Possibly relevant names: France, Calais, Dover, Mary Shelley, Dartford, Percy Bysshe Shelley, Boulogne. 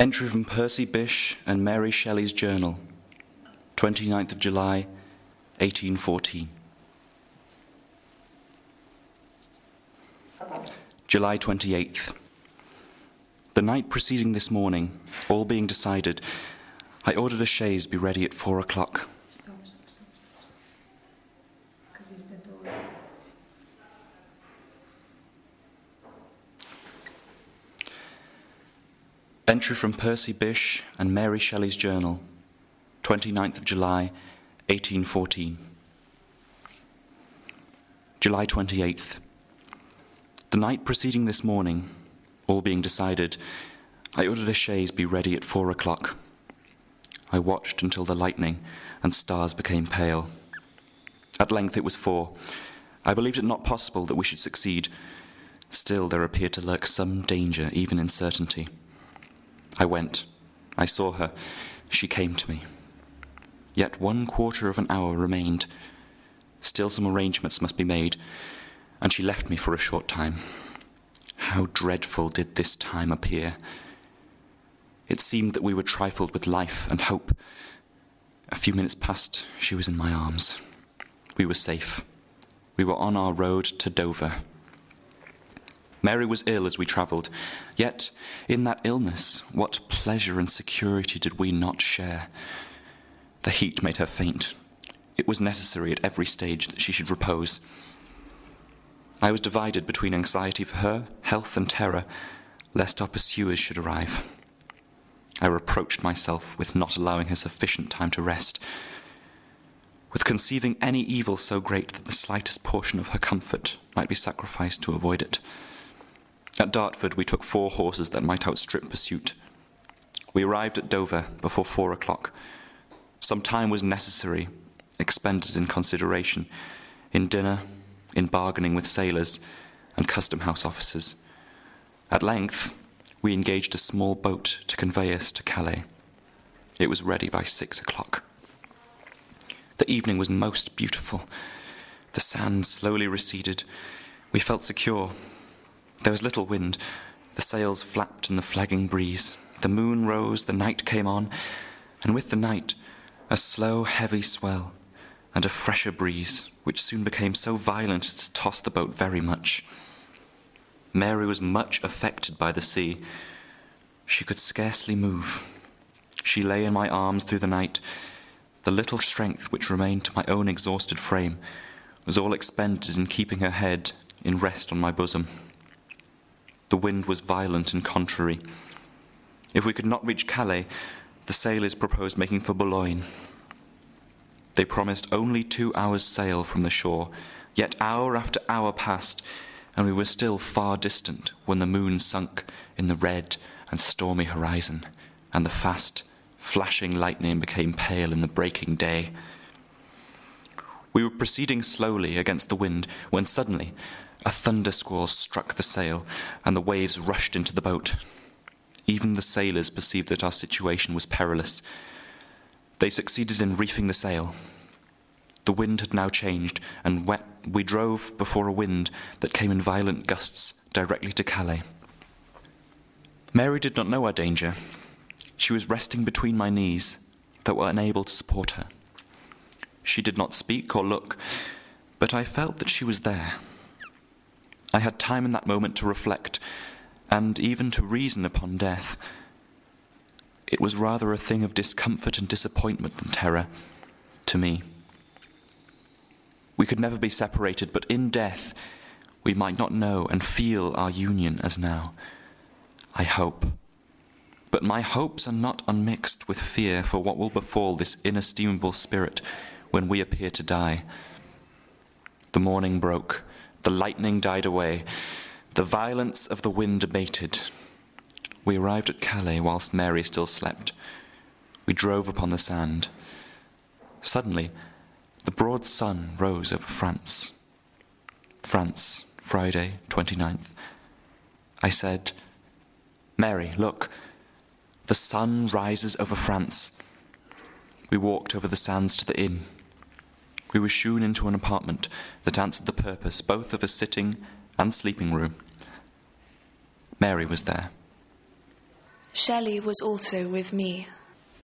Entry from Percy Bysshe and Mary Shelley's Journal, 29th of July, 1814. July 28th. The night preceding this morning, all being decided, I ordered a chaise be ready at 4 o'clock. Entry from Percy Bysshe and Mary Shelley's Journal, 29th of July, 1814. July 28th. The night preceding this morning, all being decided, I ordered a chaise be ready at 4 o'clock. I watched until the lightning and stars became pale. At length it was 4. I believed it not possible that we should succeed. Still there appeared to lurk some danger, even in certainty. I went. I saw her. She came to me. Yet 1/4 of an hour remained. Still some arrangements must be made, and she left me for a short time. How dreadful did this time appear! It seemed that we were trifled with life and hope. A few minutes passed, she was in my arms. We were safe. We were on our road to Dover. Mary was ill as we travelled, yet in that illness what pleasure and security did we not share? The heat made her faint. It was necessary at every stage that she should repose. I was divided between anxiety for her health and terror, lest our pursuers should arrive. I reproached myself with not allowing her sufficient time to rest, with conceiving any evil so great that the slightest portion of her comfort might be sacrificed to avoid it. At Dartford we took 4 horses that might outstrip pursuit. We arrived at Dover before 4 o'clock. Some time was necessary, expended in consideration, in dinner, in bargaining with sailors and custom house officers. At length we engaged a small boat to convey us to Calais. It was ready by 6 o'clock. The evening was most beautiful. The sand slowly receded. We felt secure. There was little wind. The sails flapped in the flagging breeze. The moon rose, the night came on, and with the night a slow, heavy swell and a fresher breeze, which soon became so violent as to toss the boat very much. Mary was much affected by the sea. She could scarcely move. She lay in my arms through the night. The little strength which remained to my own exhausted frame was all expended in keeping her head in rest on my bosom. The wind was violent and contrary. If we could not reach Calais, the sailors proposed making for Boulogne. They promised only 2 hours' sail from the shore, yet hour after hour passed, and we were still far distant when the moon sunk in the red and stormy horizon, and the fast, flashing lightning became pale in the breaking day. We were proceeding slowly against the wind when suddenly a thunder squall struck the sail, and the waves rushed into the boat. Even the sailors perceived that our situation was perilous. They succeeded in reefing the sail. The wind had now changed, and we drove before a wind that came in violent gusts directly to Calais. Mary did not know our danger. She was resting between my knees, that were unable to support her. She did not speak or look, but I felt that she was there. I had time in that moment to reflect, and even to reason upon death. It was rather a thing of discomfort and disappointment than terror, to me. We could never be separated, but in death we might not know and feel our union as now. I hope. But my hopes are not unmixed with fear for what will befall this inestimable spirit when we appear to die. The morning broke. The lightning died away. The violence of the wind abated. We arrived at Calais whilst Mary still slept. We drove upon the sand. Suddenly, the broad sun rose over France. France, Friday, 29th. I said, "Mary, look, the sun rises over France." We walked over the sands to the inn. We were shewn into an apartment that answered the purpose both of a sitting and sleeping room. Mary was there. Shelley was also with me.